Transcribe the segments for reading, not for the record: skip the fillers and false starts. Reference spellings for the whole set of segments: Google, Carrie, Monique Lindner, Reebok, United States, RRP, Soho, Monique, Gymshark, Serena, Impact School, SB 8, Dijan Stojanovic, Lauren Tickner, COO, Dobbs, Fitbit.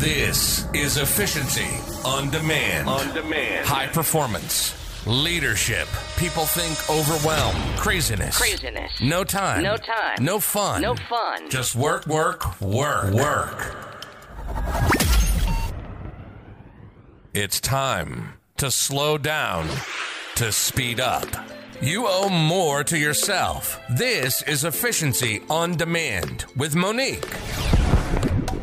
This is Efficiency on Demand. On Demand. High performance. Leadership. People think overwhelm. Craziness. Craziness. No time. No time. No fun. No fun. Just work, work, work, work. It's time to slow down, to speed up. You owe more to yourself. This is Efficiency on Demand with Monique.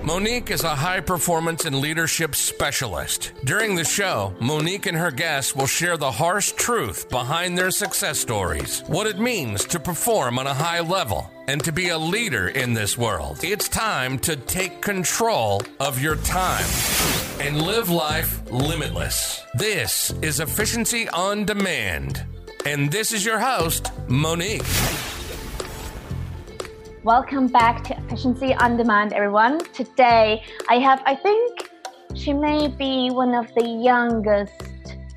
Monique is a high-performance and leadership specialist. During the show, Monique and her guests will share the harsh truth behind their success stories, what it means to perform on a high level, and to be a leader in this world. It's time to take control of your time and live life limitless. This is Efficiency on Demand, and this is your host, Monique. Welcome back to Efficiency on Demand, everyone. Today, I think she may be one of the youngest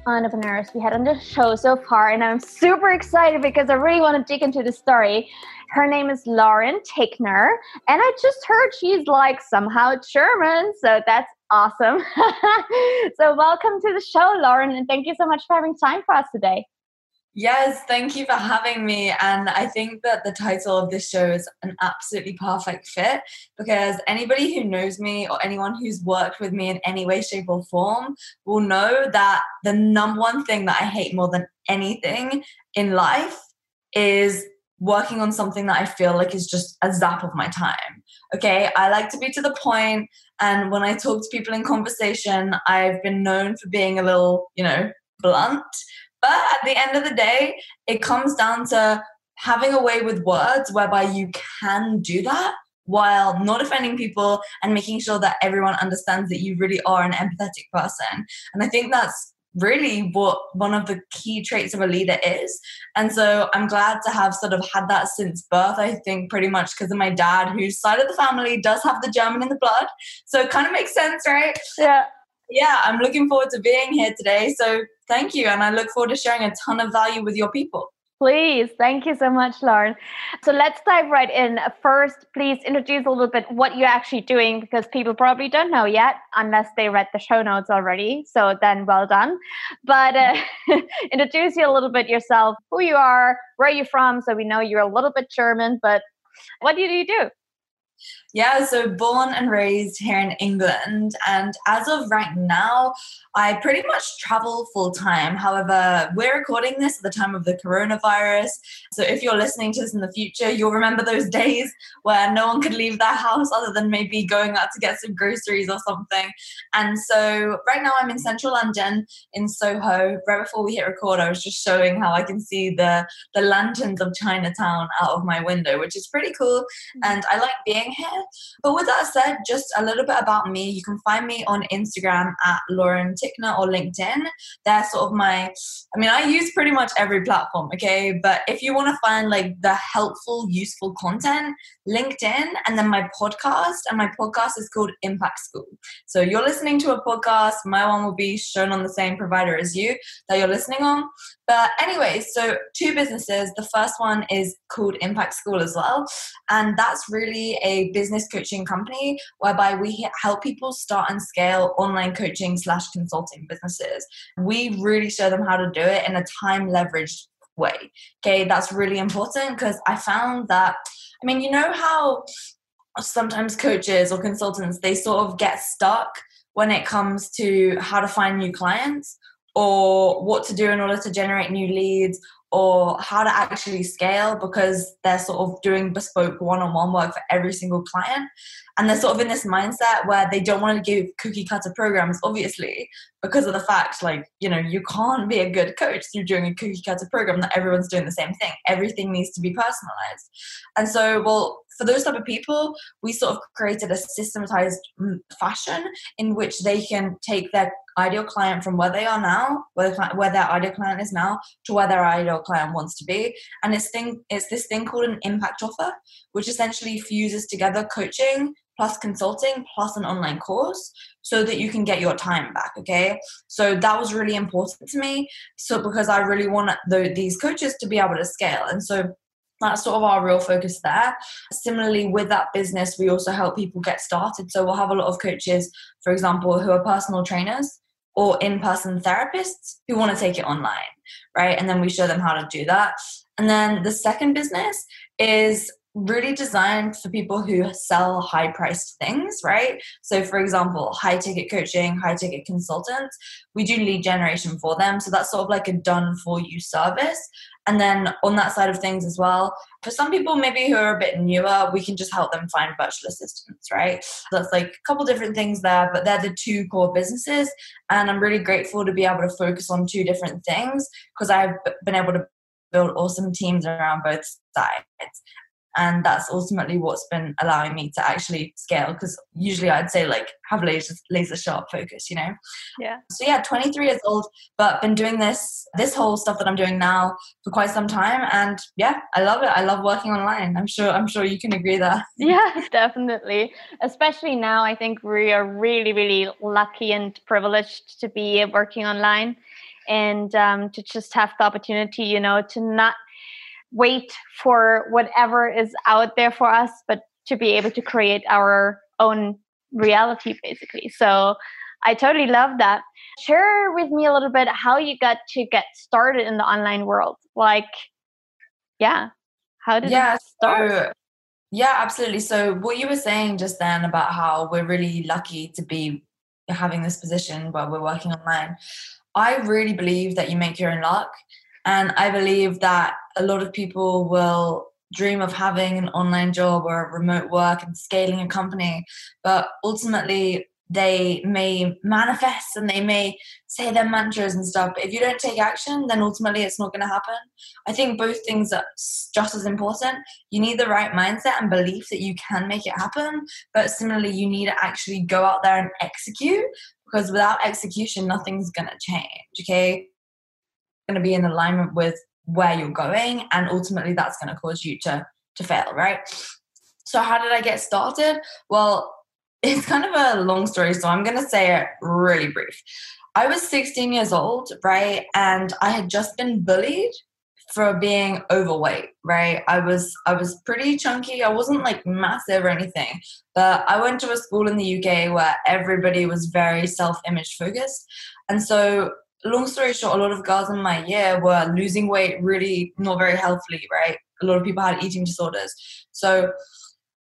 entrepreneurs we had on the show so far, and I'm super excited because I really want to dig into the story. Her name is Lauren Tickner, and I just heard she's like somehow German, so that's awesome. So welcome to the show, Lauren, and thank you so much for having time for us today. Yes, thank you for having me. And I think that the title of this show is an absolutely perfect fit, because anybody who knows me or anyone who's worked with me in any way, shape, or form will know that the number one thing that I hate more than anything in life is working on something that I feel like is just a zap of my time. Okay, I like to be to the point, and when I talk to people in conversation, I've been known for being a little, blunt. But at the end of the day, it comes down to having a way with words whereby you can do that while not offending people and making sure that everyone understands that you really are an empathetic person. And I think that's really what one of the key traits of a leader is. And so I'm glad to have sort of had that since birth, I think, pretty much because of my dad, whose side of the family does have the German in the blood. So it kind of makes sense, right? Yeah, I'm looking forward to being here today. So thank you. And I look forward to sharing a ton of value with your people. Please. Thank you so much, Lauren. So let's dive right in. First, please introduce a little bit what you're actually doing, because people probably don't know yet unless they read the show notes already. So then well done. But introduce you a little bit yourself, who you are, where you're from. So we know you're a little bit German, but what do you do? Yeah, so born and raised here in England, and as of right now, I pretty much travel full time. However, we're recording this at the time of the coronavirus, so if you're listening to this in the future, you'll remember those days where no one could leave their house other than maybe going out to get some groceries or something. And so right now I'm in central London in Soho. Right before we hit record, I was just showing how I can see the lanterns of Chinatown out of my window, which is pretty cool, and I like being here. But with that said, just a little bit about me. You can find me on Instagram at Lauren Tickner or LinkedIn. They're sort of I use pretty much every platform, okay? But if you want to find like the helpful, useful content, LinkedIn, and then my podcast is called Impact School. So you're listening to a podcast, my one will be shown on the same provider as you that you're listening on. But anyway, so two businesses. The first one is called Impact School as well. And that's really a business coaching company whereby we help people start and scale online coaching / consulting businesses. We really show them how to do it in a time leveraged way. Okay, that's really important because I found that, how sometimes coaches or consultants, they sort of get stuck when it comes to how to find new clients, or what to do in order to generate new leads, or how to actually scale, because they're sort of doing bespoke one-on-one work for every single client. And they're sort of in this mindset where they don't want to give cookie cutter programs, obviously, because of the fact, you can't be a good coach through doing a cookie cutter program that everyone's doing the same thing. Everything needs to be personalized. And so, for those type of people, we sort of created a systematized fashion in which they can take their ideal client from where they are now, where their ideal client is now, to where their ideal client wants to be. And it's this thing called an impact offer, which essentially fuses together coaching plus consulting plus an online course so that you can get your time back, okay? So that was really important to me, because I really want these coaches to be able to scale. And so That's sort of our real focus there. Similarly, with that business, we also help people get started. So we'll have a lot of coaches, for example, who are personal trainers or in-person therapists who want to take it online, right? And then we show them how to do that. And then the second business is really designed for people who sell high-priced things, right? So, for example, high-ticket coaching, high-ticket consultants, we do lead generation for them. So that's sort of like a done-for-you service. And then on that side of things as well, for some people maybe who are a bit newer, we can just help them find virtual assistants, right? So that's like a couple different things there, but they're the two core businesses. And I'm really grateful to be able to focus on two different things because I've been able to build awesome teams around both sides. And that's ultimately what's been allowing me to actually scale, because usually I'd say like have laser sharp focus, you know? Yeah. So yeah, 23 years old, but been doing this whole stuff that I'm doing now for quite some time. And yeah, I love it. I love working online. I'm sure you can agree there. Yeah, definitely. Especially now, I think we are really, really lucky and privileged to be working online and to just have the opportunity, you know, to not wait for whatever is out there for us, but to be able to create our own reality, basically. So I totally love that. Share with me a little bit how you got to get started in the online world. Like, yeah, how did it start? Yeah, absolutely. So what you were saying just then about how we're really lucky to be having this position where we're working online. I really believe that you make your own luck. And I believe that a lot of people will dream of having an online job or remote work and scaling a company, but ultimately they may manifest and they may say their mantras and stuff. But if you don't take action, then ultimately it's not going to happen. I think both things are just as important. You need the right mindset and belief that you can make it happen. But similarly, you need to actually go out there and execute, because without execution, nothing's going to change. Okay. Going to be in alignment with where you're going, and ultimately that's going to cause you to fail, right? So how did I get started? Well, it's kind of a long story, so I'm going to say it really brief. I was 16 years old, right? And I had just been bullied for being overweight, right? I was pretty chunky. I wasn't like massive or anything, but I went to a school in the UK where everybody was very self-image focused. And so long story short, a lot of girls in my year were losing weight really not very healthily, right? A lot of people had eating disorders. So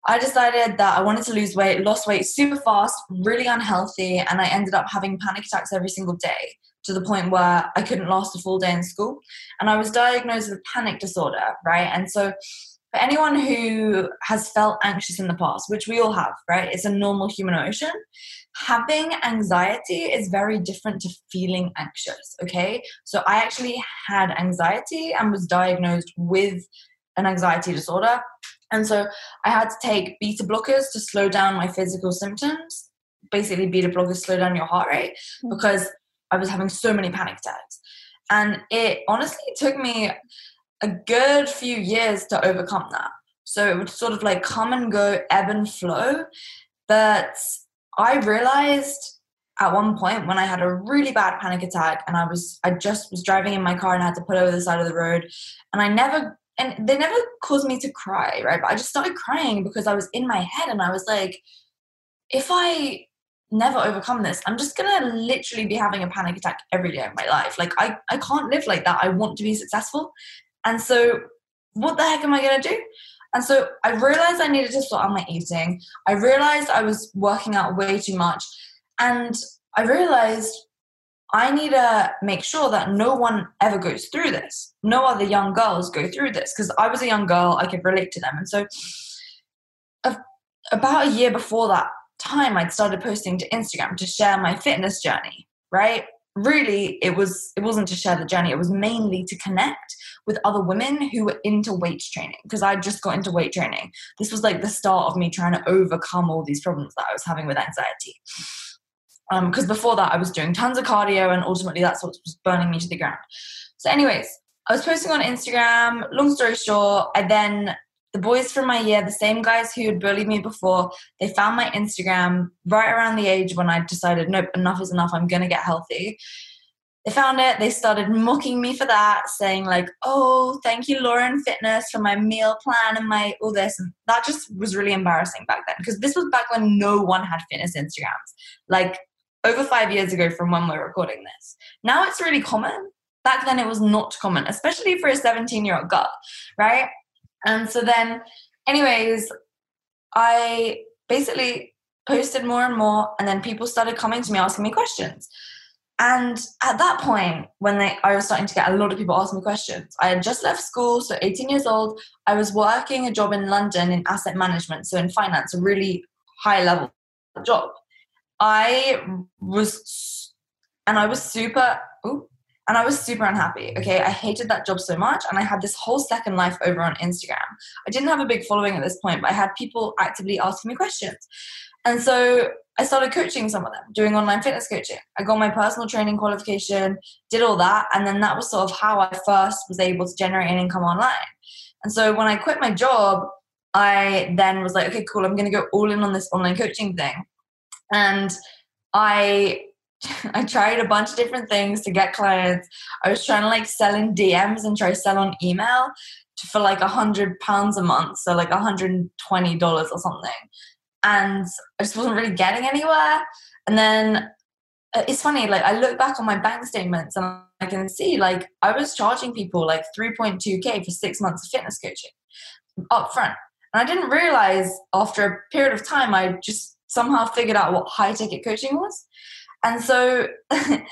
I decided that I wanted to lose weight, lost weight super fast, really unhealthy, and I ended up having panic attacks every single day to the point where I couldn't last a full day in school. And I was diagnosed with panic disorder, right? And so for anyone who has felt anxious in the past, which we all have, right? It's a normal human emotion. Having anxiety is very different to feeling anxious, okay? So I actually had anxiety and was diagnosed with an anxiety disorder. And so I had to take beta blockers to slow down my physical symptoms. Basically, beta blockers slow down your heart rate because I was having so many panic attacks. And it honestly took me a good few years to overcome that. So it would sort of like come and go, ebb and flow. But I realized at one point when I had a really bad panic attack, and I just was driving in my car and had to pull over the side of the road, and they never caused me to cry, right? But I just started crying because I was in my head and I was like, if I never overcome this, I'm just gonna literally be having a panic attack every day of my life. Like I can't live like that. I want to be successful. And so what the heck am I gonna do? And so I realized I needed to sort out my eating. I realized I was working out way too much. And I realized I need to make sure that no one ever goes through this. No other young girls go through this, because I was a young girl. I could relate to them. And so about a year before that time, I'd started posting to Instagram to share my fitness journey, right? Really, it wasn't to share the journey. It was mainly to connect with other women who were into weight training, because I just got into weight training. This was like the start of me trying to overcome all these problems that I was having with anxiety. Because before that, I was doing tons of cardio, and ultimately that's what was burning me to the ground. So anyways, I was posting on Instagram. Long story short, the boys from my year, the same guys who had bullied me before, they found my Instagram right around the age when I decided, nope, enough is enough. I'm going to get healthy. They found it. They started mocking me for that, saying like, oh, thank you, Lauren Fitness, for my meal plan and my all this. And that just was really embarrassing back then, because this was back when no one had fitness Instagrams, like over 5 years ago from when we're recording this. Now it's really common. Back then it was not common, especially for a 17-year-old girl, right? And so then, anyways, I basically posted more and more, and then people started coming to me asking me questions. And at that point, when I was starting to get a lot of people asking me questions, I had just left school, so 18 years old. I was working a job in London in asset management, so in finance, a really high-level job. I was super unhappy, okay? I hated that job so much, and I had this whole second life over on Instagram. I didn't have a big following at this point, but I had people actively asking me questions. And so I started coaching some of them, doing online fitness coaching. I got my personal training qualification, did all that, and then that was sort of how I first was able to generate an income online. And so when I quit my job, I then was like, okay, cool, I'm going to go all in on this online coaching thing. And I tried a bunch of different things to get clients. I was trying to like sell in DMs and try sell on email for like £100 a month. So like $120 or something. And I just wasn't really getting anywhere. And then it's funny, like I look back on my bank statements and I can see like I was charging people like 3.2K for 6 months of fitness coaching up front. And I didn't realize after a period of time, I just somehow figured out what high ticket coaching was. And so, I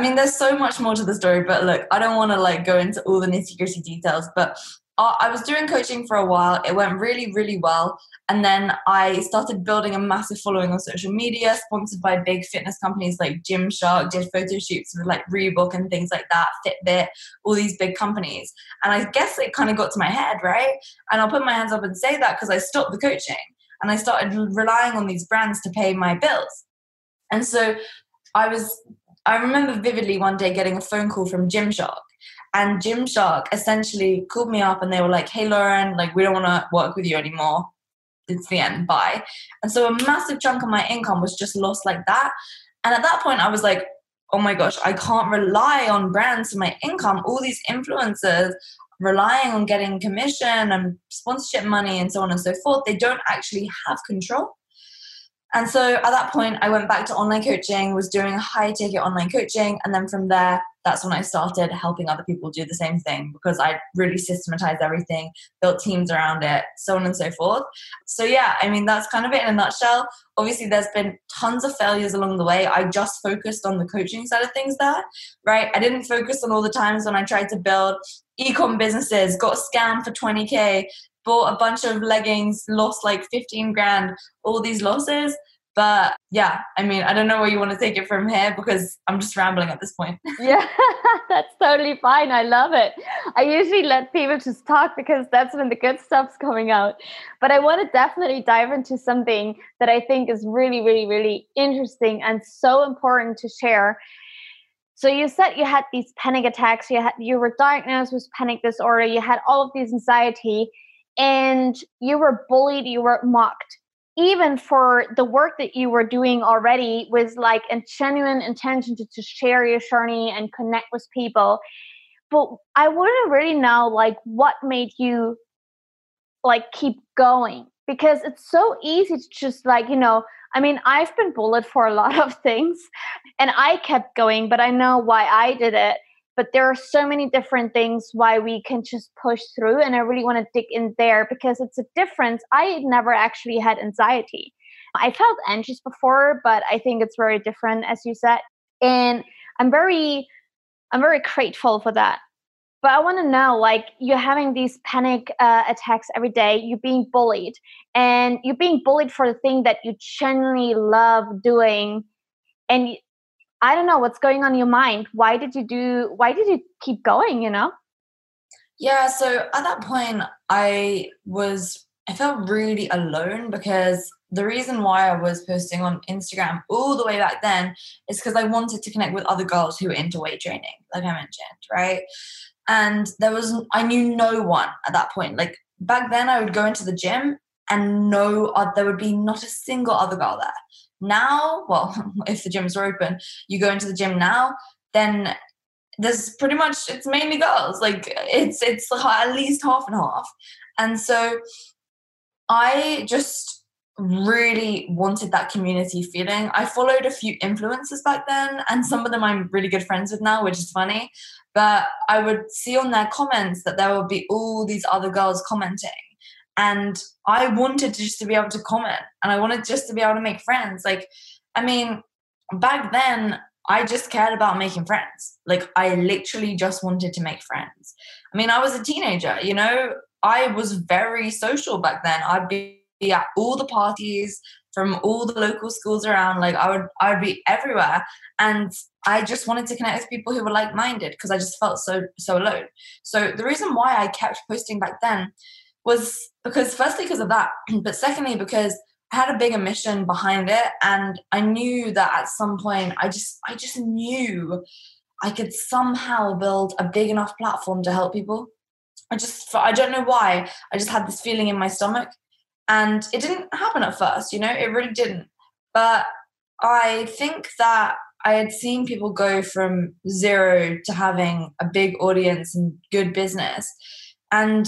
mean, there's so much more to the story, but look, I don't want to like go into all the nitty gritty details, but I was doing coaching for a while. It went really, really well. And then I started building a massive following on social media, sponsored by big fitness companies like Gymshark, did photo shoots with like Reebok and things like that, Fitbit, all these big companies. And I guess it kind of got to my head, right? And I'll put my hands up and say that because I stopped the coaching and I started relying on these brands to pay my bills. And so I remember vividly one day getting a phone call from Gymshark, and Gymshark essentially called me up and they were like, hey, Lauren, like, we don't want to work with you anymore. It's the end. Bye. And so a massive chunk of my income was just lost like that. And at that point I was like, oh my gosh, I can't rely on brands for my income. All these influencers relying on getting commission and sponsorship money and so on and so forth. They don't actually have control. And so at that point, I went back to online coaching, was doing high-ticket online coaching. And then from there, that's when I started helping other people do the same thing, because I really systematized everything, built teams around it, so on and so forth. So yeah, I mean, that's kind of it in a nutshell. Obviously, there's been tons of failures along the way. I just focused on the coaching side of things there, right? I didn't focus on all the times when I tried to build e-com businesses, got scammed for 20K, bought a bunch of leggings, lost like 15 grand, all these losses. But yeah, I mean, I don't know where you want to take it from here because I'm just rambling at this point. Yeah, that's totally fine. I love it. I usually let people just talk because that's when the good stuff's coming out. But I want to definitely dive into something that I think is really, really, really interesting and so important to share. So you said you had these panic attacks, you were diagnosed with panic disorder, you had all of these anxiety, and you were bullied, you were mocked, even for the work that you were doing already with like a genuine intention to share your journey and connect with people. But I wouldn't really know like what made you like keep going, because it's so easy to just like, you know, I mean, I've been bullied for a lot of things and I kept going, but I know why I did it. But there are so many different things why we can just push through. And I really want to dig in there because it's a difference. I never actually had anxiety. I felt anxious before, but I think it's very different, as you said. And I'm very grateful for that. But I want to know, like, you're having these panic attacks every day, you're being bullied, and you're being bullied for the thing that you genuinely love doing. And I don't know what's going on in your mind. Why did you keep going, you know? Yeah. So at that point I felt really alone, because the reason why I was posting on Instagram all the way back then is because I wanted to connect with other girls who were into weight training, like I mentioned, right? And I knew no one at that point. Like back then I would go into the gym and there would be not a single other girl there. Now, well, if the gyms are open, you go into the gym now, then there's pretty much, it's mainly girls. Like it's at least half and half. And so I just really wanted that community feeling. I followed a few influencers back then, and some of them I'm really good friends with now, which is funny. But I would see on their comments that there would be all these other girls commenting. And I wanted just to be able to comment, and I wanted just to be able to make friends. Like, I mean, back then, I just cared about making friends. Like, I literally just wanted to make friends. I mean, I was a teenager, you know, I was very social back then. I'd be at all the parties from all the local schools around. Like, I would be everywhere. And I just wanted to connect with people who were like-minded, because I just felt so alone. So the reason why I kept posting back then was because, firstly, because of that, but secondly, because I had a bigger mission behind it. And I knew that at some point, I just knew I could somehow build a big enough platform to help people. I don't know why, I just had this feeling in my stomach, and it didn't happen at first, you know, it really didn't. But I think that I had seen people go from zero to having a big audience and good business. And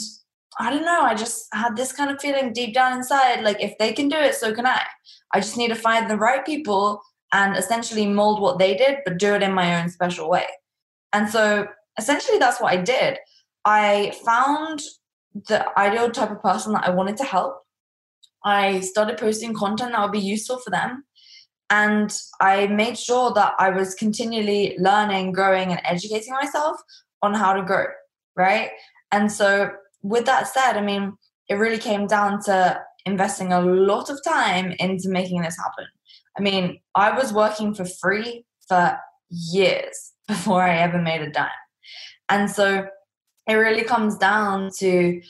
I don't know, I just had this kind of feeling deep down inside, like, if they can do it, so can I. I just need to find the right people and essentially mold what they did, but do it in my own special way. And so essentially that's what I did. I found the ideal type of person that I wanted to help. I started posting content that would be useful for them. And I made sure that I was continually learning, growing, and educating myself on how to grow, right? And so with that said, I mean, it really came down to investing a lot of time into making this happen. I mean, I was working for free for years before I ever made a dime. And so it really comes down to,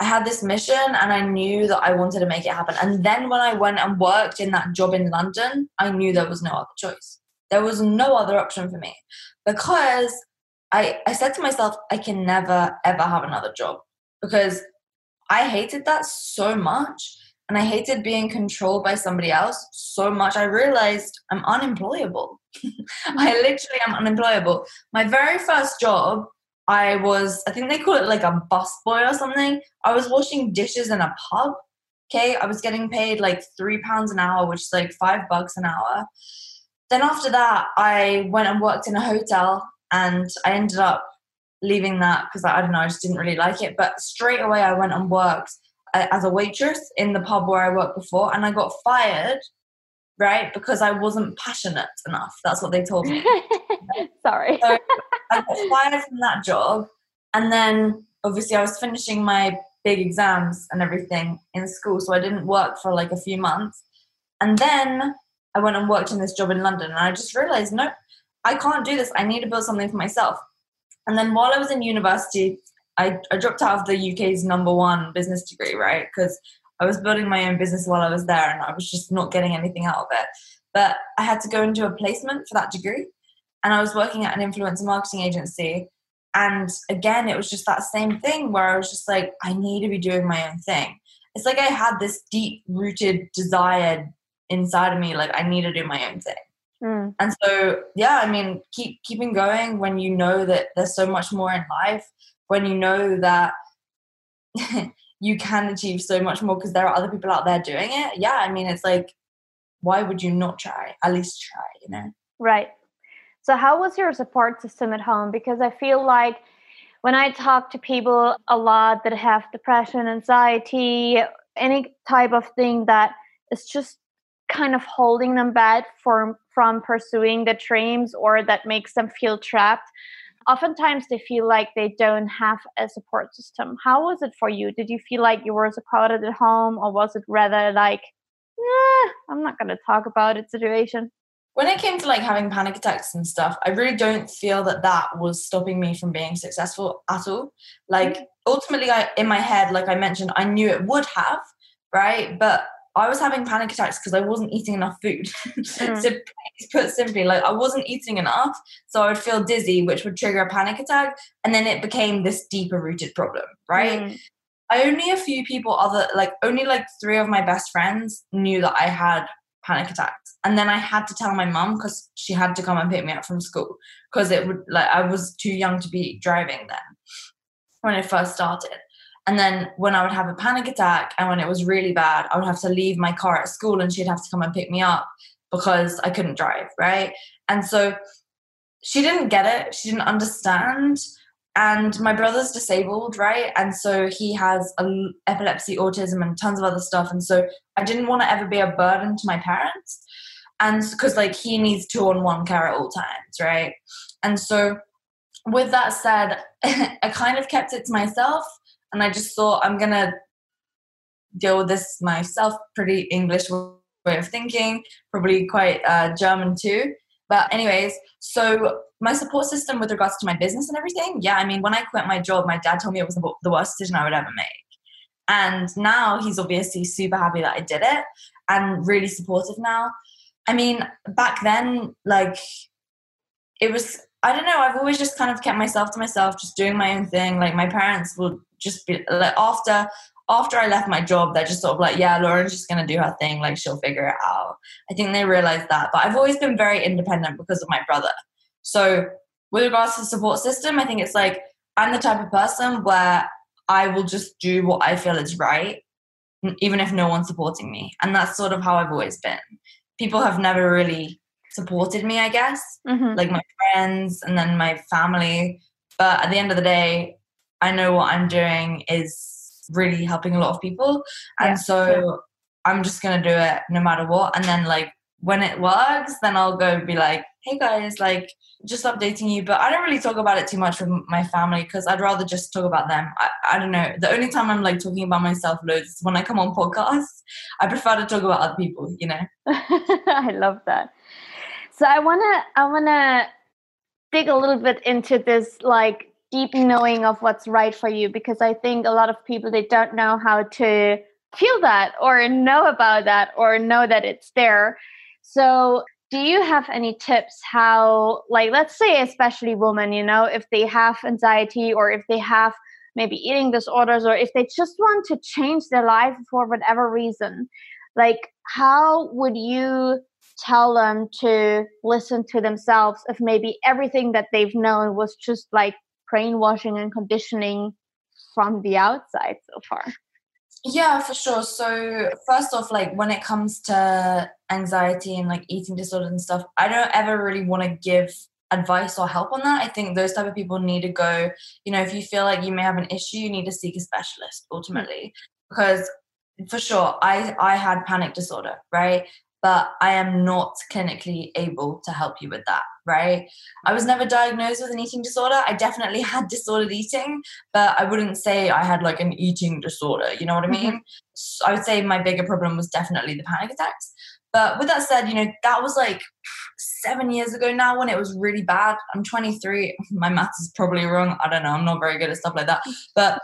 I had this mission and I knew that I wanted to make it happen. And then when I went and worked in that job in London, I knew there was no other choice. There was no other option for me, because I said to myself, I can never, ever have another job, because I hated that so much. And I hated being controlled by somebody else so much. I realized I'm unemployable. I literally am unemployable. My very first job, I think they call it like a busboy or something. I was washing dishes in a pub. Okay. I was getting paid like £3 an hour, which is like $5 an hour. Then after that, I went and worked in a hotel, and I ended up leaving that because I don't know, I just didn't really like it. But straight away I went and worked as a waitress in the pub where I worked before, and I got fired, right? Because I wasn't passionate enough. That's what they told me. Sorry. So I got fired from that job. And then obviously I was finishing my big exams and everything in school, so I didn't work for like a few months. And then I went and worked in this job in London, and I just realized, no, I can't do this. I need to build something for myself. And then while I was in university, I dropped out of the UK's #1 business degree, right? Because I was building my own business while I was there, and I was just not getting anything out of it. But I had to go and do a placement for that degree. And I was working at an influencer marketing agency. And again, it was just that same thing where I was just like, I need to be doing my own thing. It's like I had this deep-rooted desire inside of me, like I need to do my own thing. Mm. And so, yeah, I mean, keeping going when you know that there's so much more in life, when you know that you can achieve so much more because there are other people out there doing it. Yeah, I mean, it's like, why would you not try? At least try, you know? Right. So how was your support system at home? Because I feel like when I talk to people a lot that have depression, anxiety, any type of thing that is just kind of holding them back from pursuing their dreams, or that makes them feel trapped, oftentimes they feel like they don't have a support system. How was it for you? Did you feel like you were supported at home, or was it rather like, I'm not going to talk about it situation? When it came to like having panic attacks and stuff, I really don't feel that was stopping me from being successful at all. Like ultimately in my head, like I mentioned, I knew it would have, right? But I was having panic attacks because I wasn't eating enough food. So put simply, like I wasn't eating enough. So I would feel dizzy, which would trigger a panic attack. And then it became this deeper rooted problem, right? Only a few people, only like three of my best friends knew that I had panic attacks. And then I had to tell my mum because she had to come and pick me up from school because it would, like, I was too young to be driving then when I first started. And then when I would have a panic attack and when it was really bad, I would have to leave my car at school and she'd have to come and pick me up because I couldn't drive, right? And so she didn't get it. She didn't understand. And my brother's disabled, right? And so he has epilepsy, autism, and tons of other stuff. And so I didn't want to ever be a burden to my parents. And because, like, he needs 2 on 1 care at all times, right? And so with that said, I kind of kept it to myself. And I just thought, I'm going to deal with this myself. Pretty English way of thinking, probably quite German too. But anyways, so my support system with regards to my business and everything, yeah, I mean, when I quit my job, my dad told me it was the worst decision I would ever make. And now he's obviously super happy that I did it and really supportive now. I mean, back then, like, it was, I don't know, I've always just kind of kept myself to myself, just doing my own thing. Like, my parents would just be, like, after I left my job, they're just sort of like, yeah, Lauren's just going to do her thing. Like, she'll figure it out. I think they realized that. But I've always been very independent because of my brother. So with regards to the support system, I think it's like, I'm the type of person where I will just do what I feel is right, even if no one's supporting me. And that's sort of how I've always been. People have never really supported me, I guess, like my friends and then my family. But at the end of the day, I know what I'm doing is really helping a lot of people, and so I'm just gonna do it no matter what. And then, like, when it works, then I'll go be like, hey guys, like, just updating you. But I don't really talk about it too much with my family because I'd rather just talk about them. I don't know, the only time I'm, like, talking about myself loads is when I come on podcasts. I prefer to talk about other people, you know. I love that. So I wanna dig a little bit into this, like, deep knowing of what's right for you, because I think a lot of people, they don't know how to feel that or know about that or know that it's there. So do you have any tips how, like, let's say especially women, you know, if they have anxiety or if they have maybe eating disorders or if they just want to change their life for whatever reason, like, how would you tell them to listen to themselves if maybe everything that they've known was just, like, brainwashing and conditioning from the outside so far? Yeah, for sure. So first off, like, when it comes to anxiety and, like, eating disorders and stuff, I don't ever really want to give advice or help on that. I think those type of people need to go, you know, if you feel like you may have an issue, you need to seek a specialist ultimately. Because for sure, I had panic disorder, right? But I am not clinically able to help you with that, right? I was never diagnosed with an eating disorder. I definitely had disordered eating, but I wouldn't say I had, like, an eating disorder. You know what I mean? So I would say my bigger problem was definitely the panic attacks. But with that said, you know, that was, like, 7 years ago now when it was really bad. I'm 23. My maths is probably wrong. I don't know. I'm not very good at stuff like that. But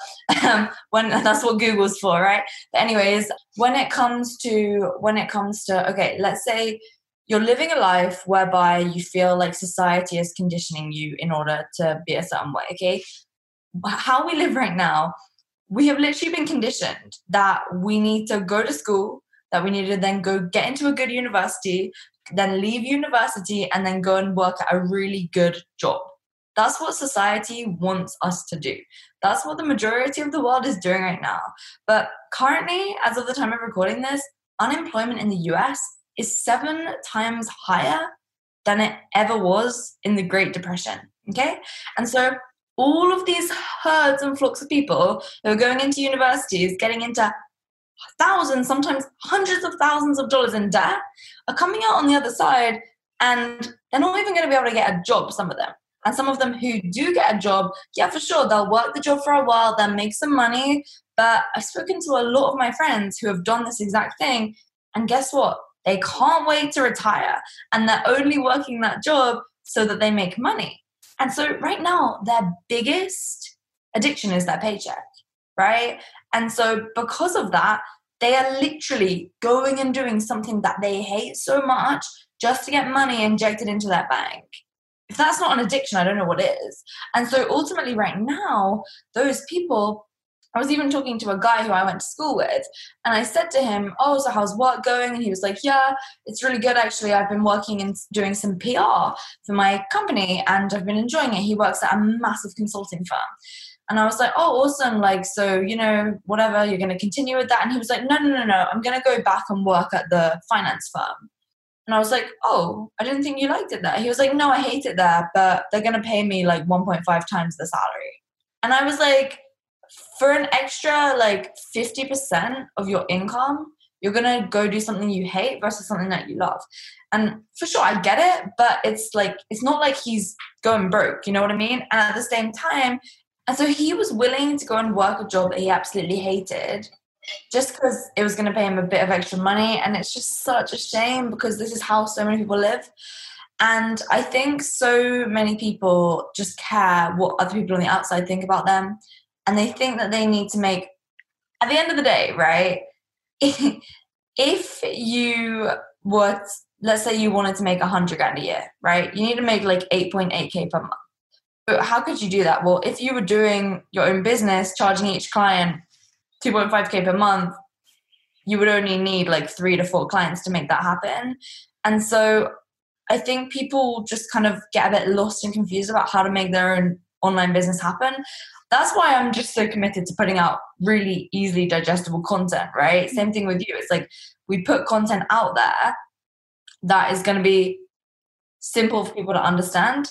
when that's what Google's for, right? But anyways, when it comes to, okay, let's say you're living a life whereby you feel like society is conditioning you in order to be a certain way, okay? How we live right now, we have literally been conditioned that we need to go to school, that we need to then go get into a good university, then leave university, and then go and work at a really good job. That's what society wants us to do. That's what the majority of the world is doing right now. But currently, as of the time of recording this, unemployment in the US is 7 times higher than it ever was in the Great Depression, okay? And so all of these herds and flocks of people who are going into universities, getting into thousands, sometimes hundreds of thousands of dollars in debt, are coming out on the other side, and they're not even going to be able to get a job, some of them. And some of them who do get a job, yeah, for sure, they'll work the job for a while, they'll make some money. But I've spoken to a lot of my friends who have done this exact thing, and guess what? They can't wait to retire, and they're only working that job so that they make money. And so right now, their biggest addiction is their paycheck, right? And so because of that, they are literally going and doing something that they hate so much just to get money injected into their bank. If that's not an addiction, I don't know what is. And so ultimately right now, those people I was even talking to a guy who I went to school with, and I said to him, oh, so how's work going? And he was like, yeah, it's really good, actually. I've been working and doing some PR for my company, and I've been enjoying it. He works at a massive consulting firm. And I was like, oh, awesome. Like, so, you know, whatever, you're going to continue with that. And he was like, no, I'm going to go back and work at the finance firm. And I was like, oh, I didn't think you liked it there. He was like, no, I hate it there, but they're going to pay me like 1.5 times the salary. And I was like, for an extra like 50% of your income, you're going to go do something you hate versus something that you love. And for sure, I get it, but it's like, it's not like he's going broke. You know what I mean? And at the same time, and so he was willing to go and work a job that he absolutely hated just because it was going to pay him a bit of extra money. And it's just such a shame because this is how so many people live. And I think so many people just care what other people on the outside think about them. And they think that they need to make, at the end of the day, right? If you were, let's say you wanted to make 100 grand a year, right? You need to make like 8.8K per month. But how could you do that? Well, if you were doing your own business, charging each client 2.5K per month, you would only need like 3 to 4 clients to make that happen. And so I think people just kind of get a bit lost and confused about how to make their own online business happen. That's why I'm just so committed to putting out really easily digestible content, right? Same thing with you. It's like we put content out there that is going to be simple for people to understand,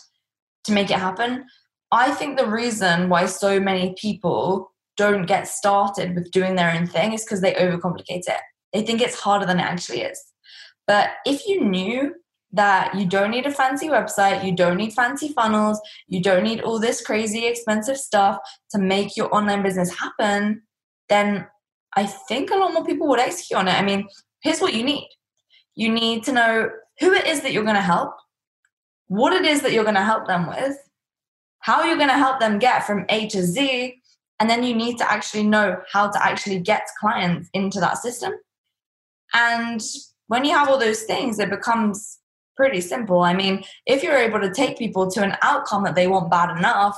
to make it happen. I think the reason why so many people don't get started with doing their own thing is because they overcomplicate it. They think it's harder than it actually is. But if you knew that you don't need a fancy website, you don't need fancy funnels, you don't need all this crazy expensive stuff to make your online business happen, then I think a lot more people would execute on it. I mean, here's what you need. You need to know who it is that you're going to help, what it is that you're going to help them with, how you're going to help them get from A to Z, and then you need to actually know how to actually get clients into that system. And when you have all those things, it becomes pretty simple. I mean, if you're able to take people to an outcome that they want bad enough,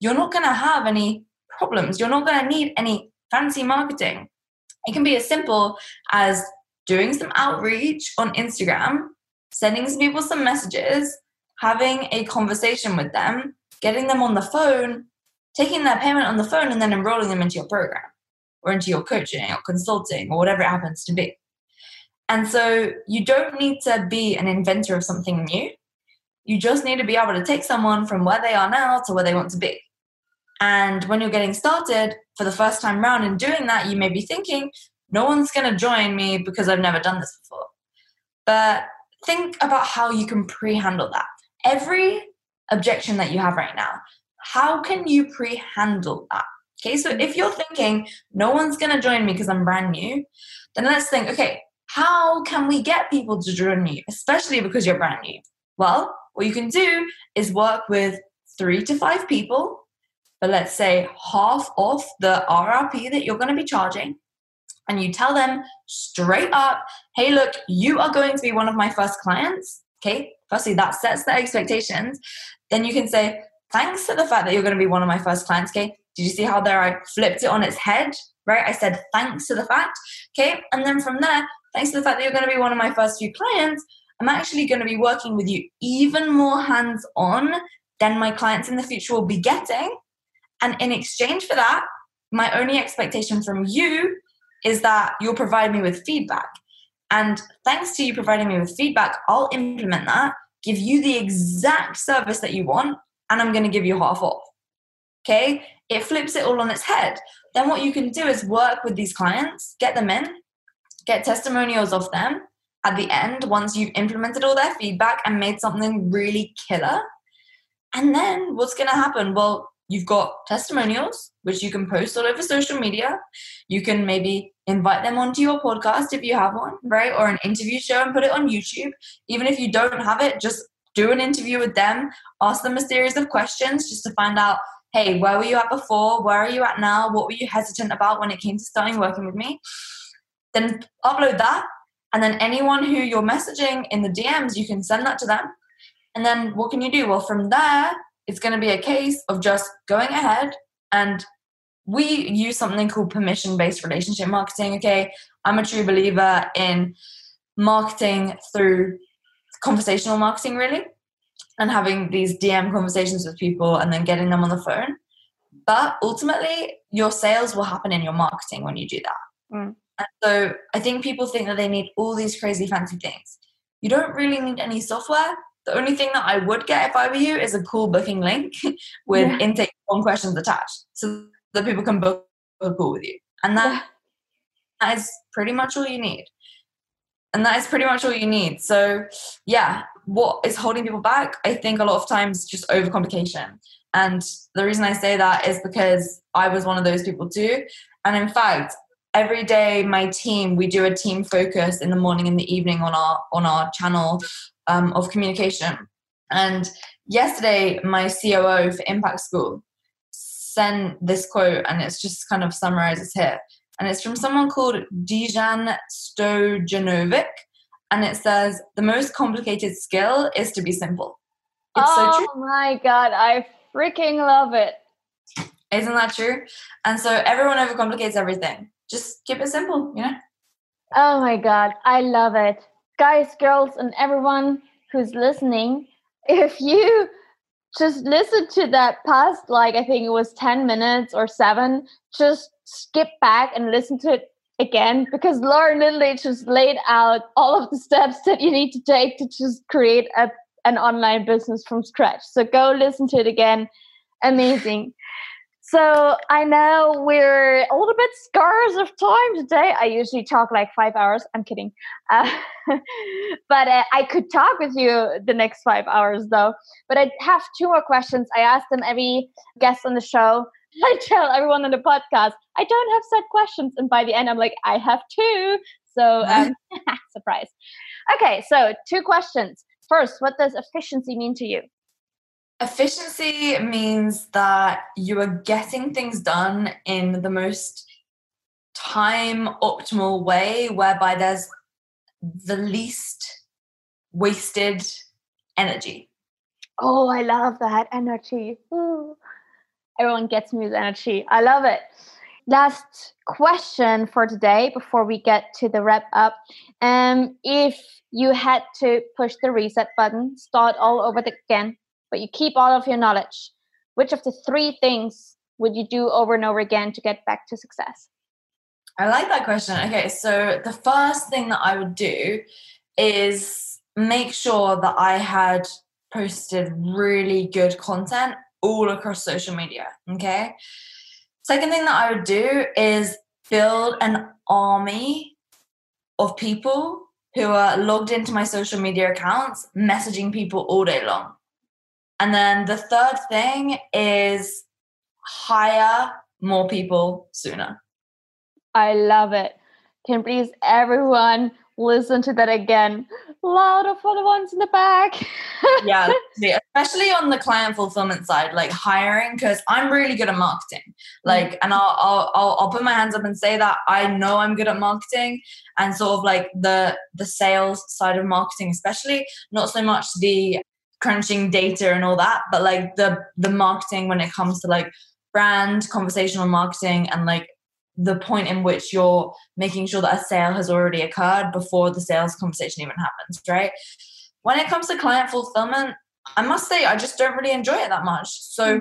you're not going to have any problems. You're not going to need any fancy marketing. It can be as simple as doing some outreach on Instagram, sending some people some messages, having a conversation with them, getting them on the phone, taking their payment on the phone, and then enrolling them into your program or into your coaching or consulting or whatever it happens to be. And so you don't need to be an inventor of something new. You just need to be able to take someone from where they are now to where they want to be. And when you're getting started for the first time round and doing that, you may be thinking, no one's going to join me because I've never done this before. But think about how you can pre-handle that. Every objection that you have right now, how can you pre-handle that? Okay, so if you're thinking, no one's going to join me because I'm brand new, then let's think, okay, how can we get people to join you, especially because you're brand new? Well, what you can do is work with 3 to 5 people, but let's say half off the RRP that you're going to be charging. And you tell them straight up, hey, look, you are going to be one of my first clients. Okay, firstly, that sets the expectations. Then you can say, thanks to the fact that you're going to be one of my first clients. Okay, did you see how there I flipped it on its head? Right, I said thanks to the fact. Okay, and then from there, thanks to the fact that you're going to be one of my first few clients, I'm actually going to be working with you even more hands-on than my clients in the future will be getting. And in exchange for that, my only expectation from you is that you'll provide me with feedback. And thanks to you providing me with feedback, I'll implement that, give you the exact service that you want, and I'm going to give you half off. Okay? It flips it all on its head. Then what you can do is work with these clients, get them in, get testimonials of them at the end once you've implemented all their feedback and made something really killer. And then what's going to happen? Well, you've got testimonials, which you can post all over social media. You can maybe invite them onto your podcast if you have one, right? Or an interview show and put it on YouTube. Even if you don't have it, just do an interview with them. Ask them a series of questions just to find out, hey, where were you at before? Where are you at now? What were you hesitant about when it came to starting working with me? Then upload that. And then anyone who you're messaging in the DMs, you can send that to them. And then what can you do? Well, from there, it's going to be a case of just going ahead and we use something called permission-based relationship marketing. Okay, I'm a true believer in marketing through conversational marketing, really, and having these DM conversations with people and then getting them on the phone. But ultimately, your sales will happen in your marketing when you do that. Mm. And so I think people think that they need all these crazy fancy things. You don't really need any software. The only thing that I would get if I were you is a cool booking link with intake form questions attached so that people can book a call with you. And that is pretty much all you need. So yeah, what is holding people back? I think a lot of times just overcomplication. And the reason I say that is because I was one of those people too. And in fact, every day my team, we do a team focus in the morning and the evening on our channel of communication. And yesterday, my COO for Impact School sent this quote, and it's just kind of summarizes here. And it's from someone called Dijan Stojanovic. And it says, the most complicated skill is to be simple. It's so true. Oh my God, I freaking love it. Isn't that true? And so everyone overcomplicates everything. Just keep it simple, you know? Oh my God, I love it. Guys, girls, and everyone who's listening, if you just listen to that past, like I think it was 10 minutes or 7, just skip back and listen to it again, because Lauren literally just laid out all of the steps that you need to take to just create an online business from scratch. So go listen to it again. Amazing. So I know we're a little bit scarce of time today. I usually talk like 5 hours. I'm kidding. But I could talk with you the next 5 hours though. But I have 2 more questions. I ask them every guest on the show. I tell everyone on the podcast, I don't have set questions. And by the end, I'm like, I have 2. So surprise. Okay, so 2 questions. First, what does efficiency mean to you? Efficiency means that you are getting things done in the most time optimal way, whereby there's the least wasted energy. Oh, I love that energy. Ooh. Everyone gets me with energy. I love it. Last question for today before we get to the wrap up. If you had to push the reset button, start all over again, but you keep all of your knowledge, which of the 3 things would you do over and over again to get back to success? I like that question. Okay, so the first thing that I would do is make sure that I had posted really good content all across social media, okay? Second thing that I would do is build an army of people who are logged into my social media accounts, messaging people all day long. And then the third thing is hire more people sooner. I love it. Can please everyone listen to that again? Louder for the ones in the back. Yeah, especially on the client fulfillment side, like hiring, because I'm really good at marketing. Like, and I'll put my hands up and say that I know I'm good at marketing, and sort of like the sales side of marketing, especially, not so much the crunching data and all that, but like the marketing when it comes to like brand, conversational marketing, and like the point in which you're making sure that a sale has already occurred before the sales conversation even happens, right? When it comes to client fulfillment, I must say I just don't really enjoy it that much. So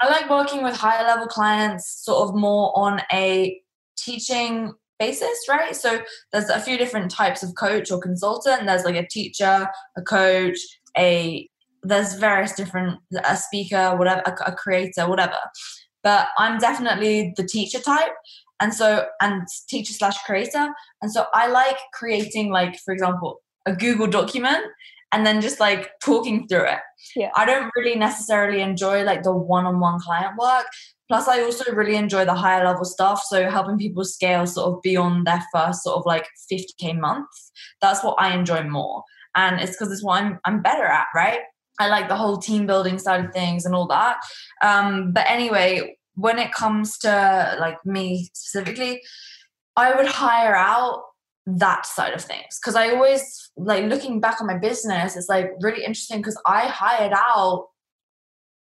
I like working with higher level clients, sort of more on a teaching basis, right? So there's a few different types of coach or consultant. There's like a teacher, a coach, there's various different, a speaker, whatever, a creator, whatever. But I'm definitely the teacher type, and teacher/creator. And so I like creating, like, for example, a Google document and then just like talking through it. Yeah. I don't really necessarily enjoy like the one-on-one client work. Plus I also really enjoy the higher level stuff. So helping people scale sort of beyond their first sort of like 50K month. That's what I enjoy more. And it's because it's what I'm better at, right? I like the whole team building side of things and all that. But anyway, when it comes to like me specifically, I would hire out that side of things. Because I always, like looking back on my business, it's like really interesting because I hired out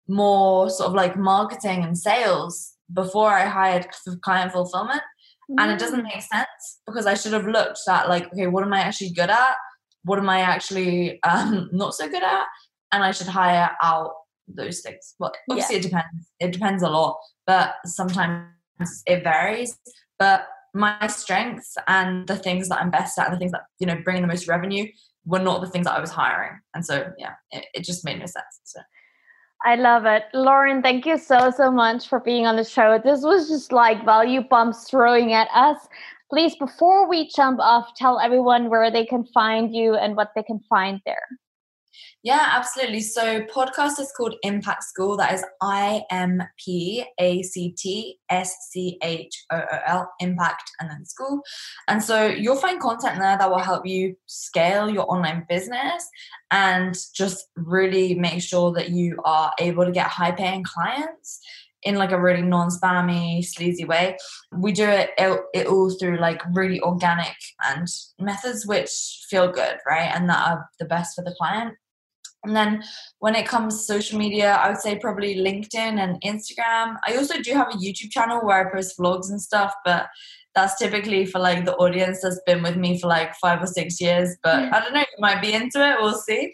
more sort of like marketing and sales before I hired client fulfillment. Mm-hmm. And it doesn't make sense, because I should have looked at like, okay, what am I actually good at? What am I actually not so good at? And I should hire out those things. Well, obviously it depends. It depends a lot, but sometimes it varies. But my strengths and the things that I'm best at and the things that, you know, bring in the most revenue were not the things that I was hiring. And so, yeah, it just made no sense. So. I love it. Lauren, thank you so much for being on the show. This was just like value bombs throwing at us. Please, before we jump off, tell everyone where they can find you and what they can find there. Yeah, absolutely. So podcast is called Impact School. That is IMPACT SCHOOL, Impact and then School. And so you'll find content there that will help you scale your online business and just really make sure that you are able to get high paying clients in like a really non-spammy, sleazy way. We do it all through like really organic and methods which feel good, right? And that are the best for the client. And then when it comes to social media, I would say probably LinkedIn and Instagram. I also do have a YouTube channel where I post vlogs and stuff, but that's typically for like the audience that's been with me for like 5 or 6 years. But I don't know, you might be into it. We'll see.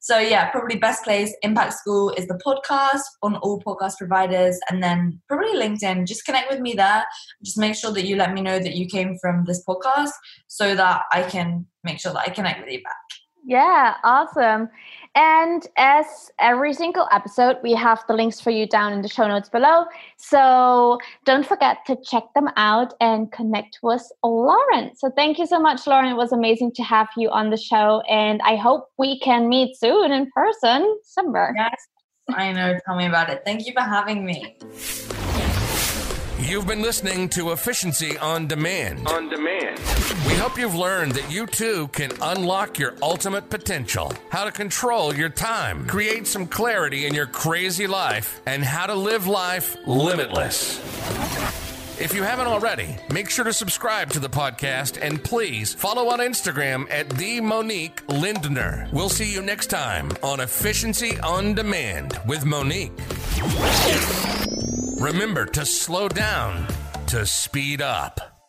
So yeah, probably best place, Impact School is the podcast on all podcast providers. And then probably LinkedIn, just connect with me there. Just make sure that you let me know that you came from this podcast so that I can make sure that I connect with you back. Yeah, awesome. And as every single episode, we have the links for you down in the show notes below. So don't forget to check them out and connect with Lauren. So thank you so much, Lauren. It was amazing to have you on the show. And I hope we can meet soon in person somewhere. Yes, I know. Tell me about it. Thank you for having me. You've been listening to Efficiency on Demand. On Demand. We hope you've learned that you too can unlock your ultimate potential, how to control your time, create some clarity in your crazy life, and how to live life limitless. If you haven't already, make sure to subscribe to the podcast and please follow on Instagram at @TheMoniqueLindner. We'll see you next time on Efficiency on Demand with Monique. Remember to slow down to speed up.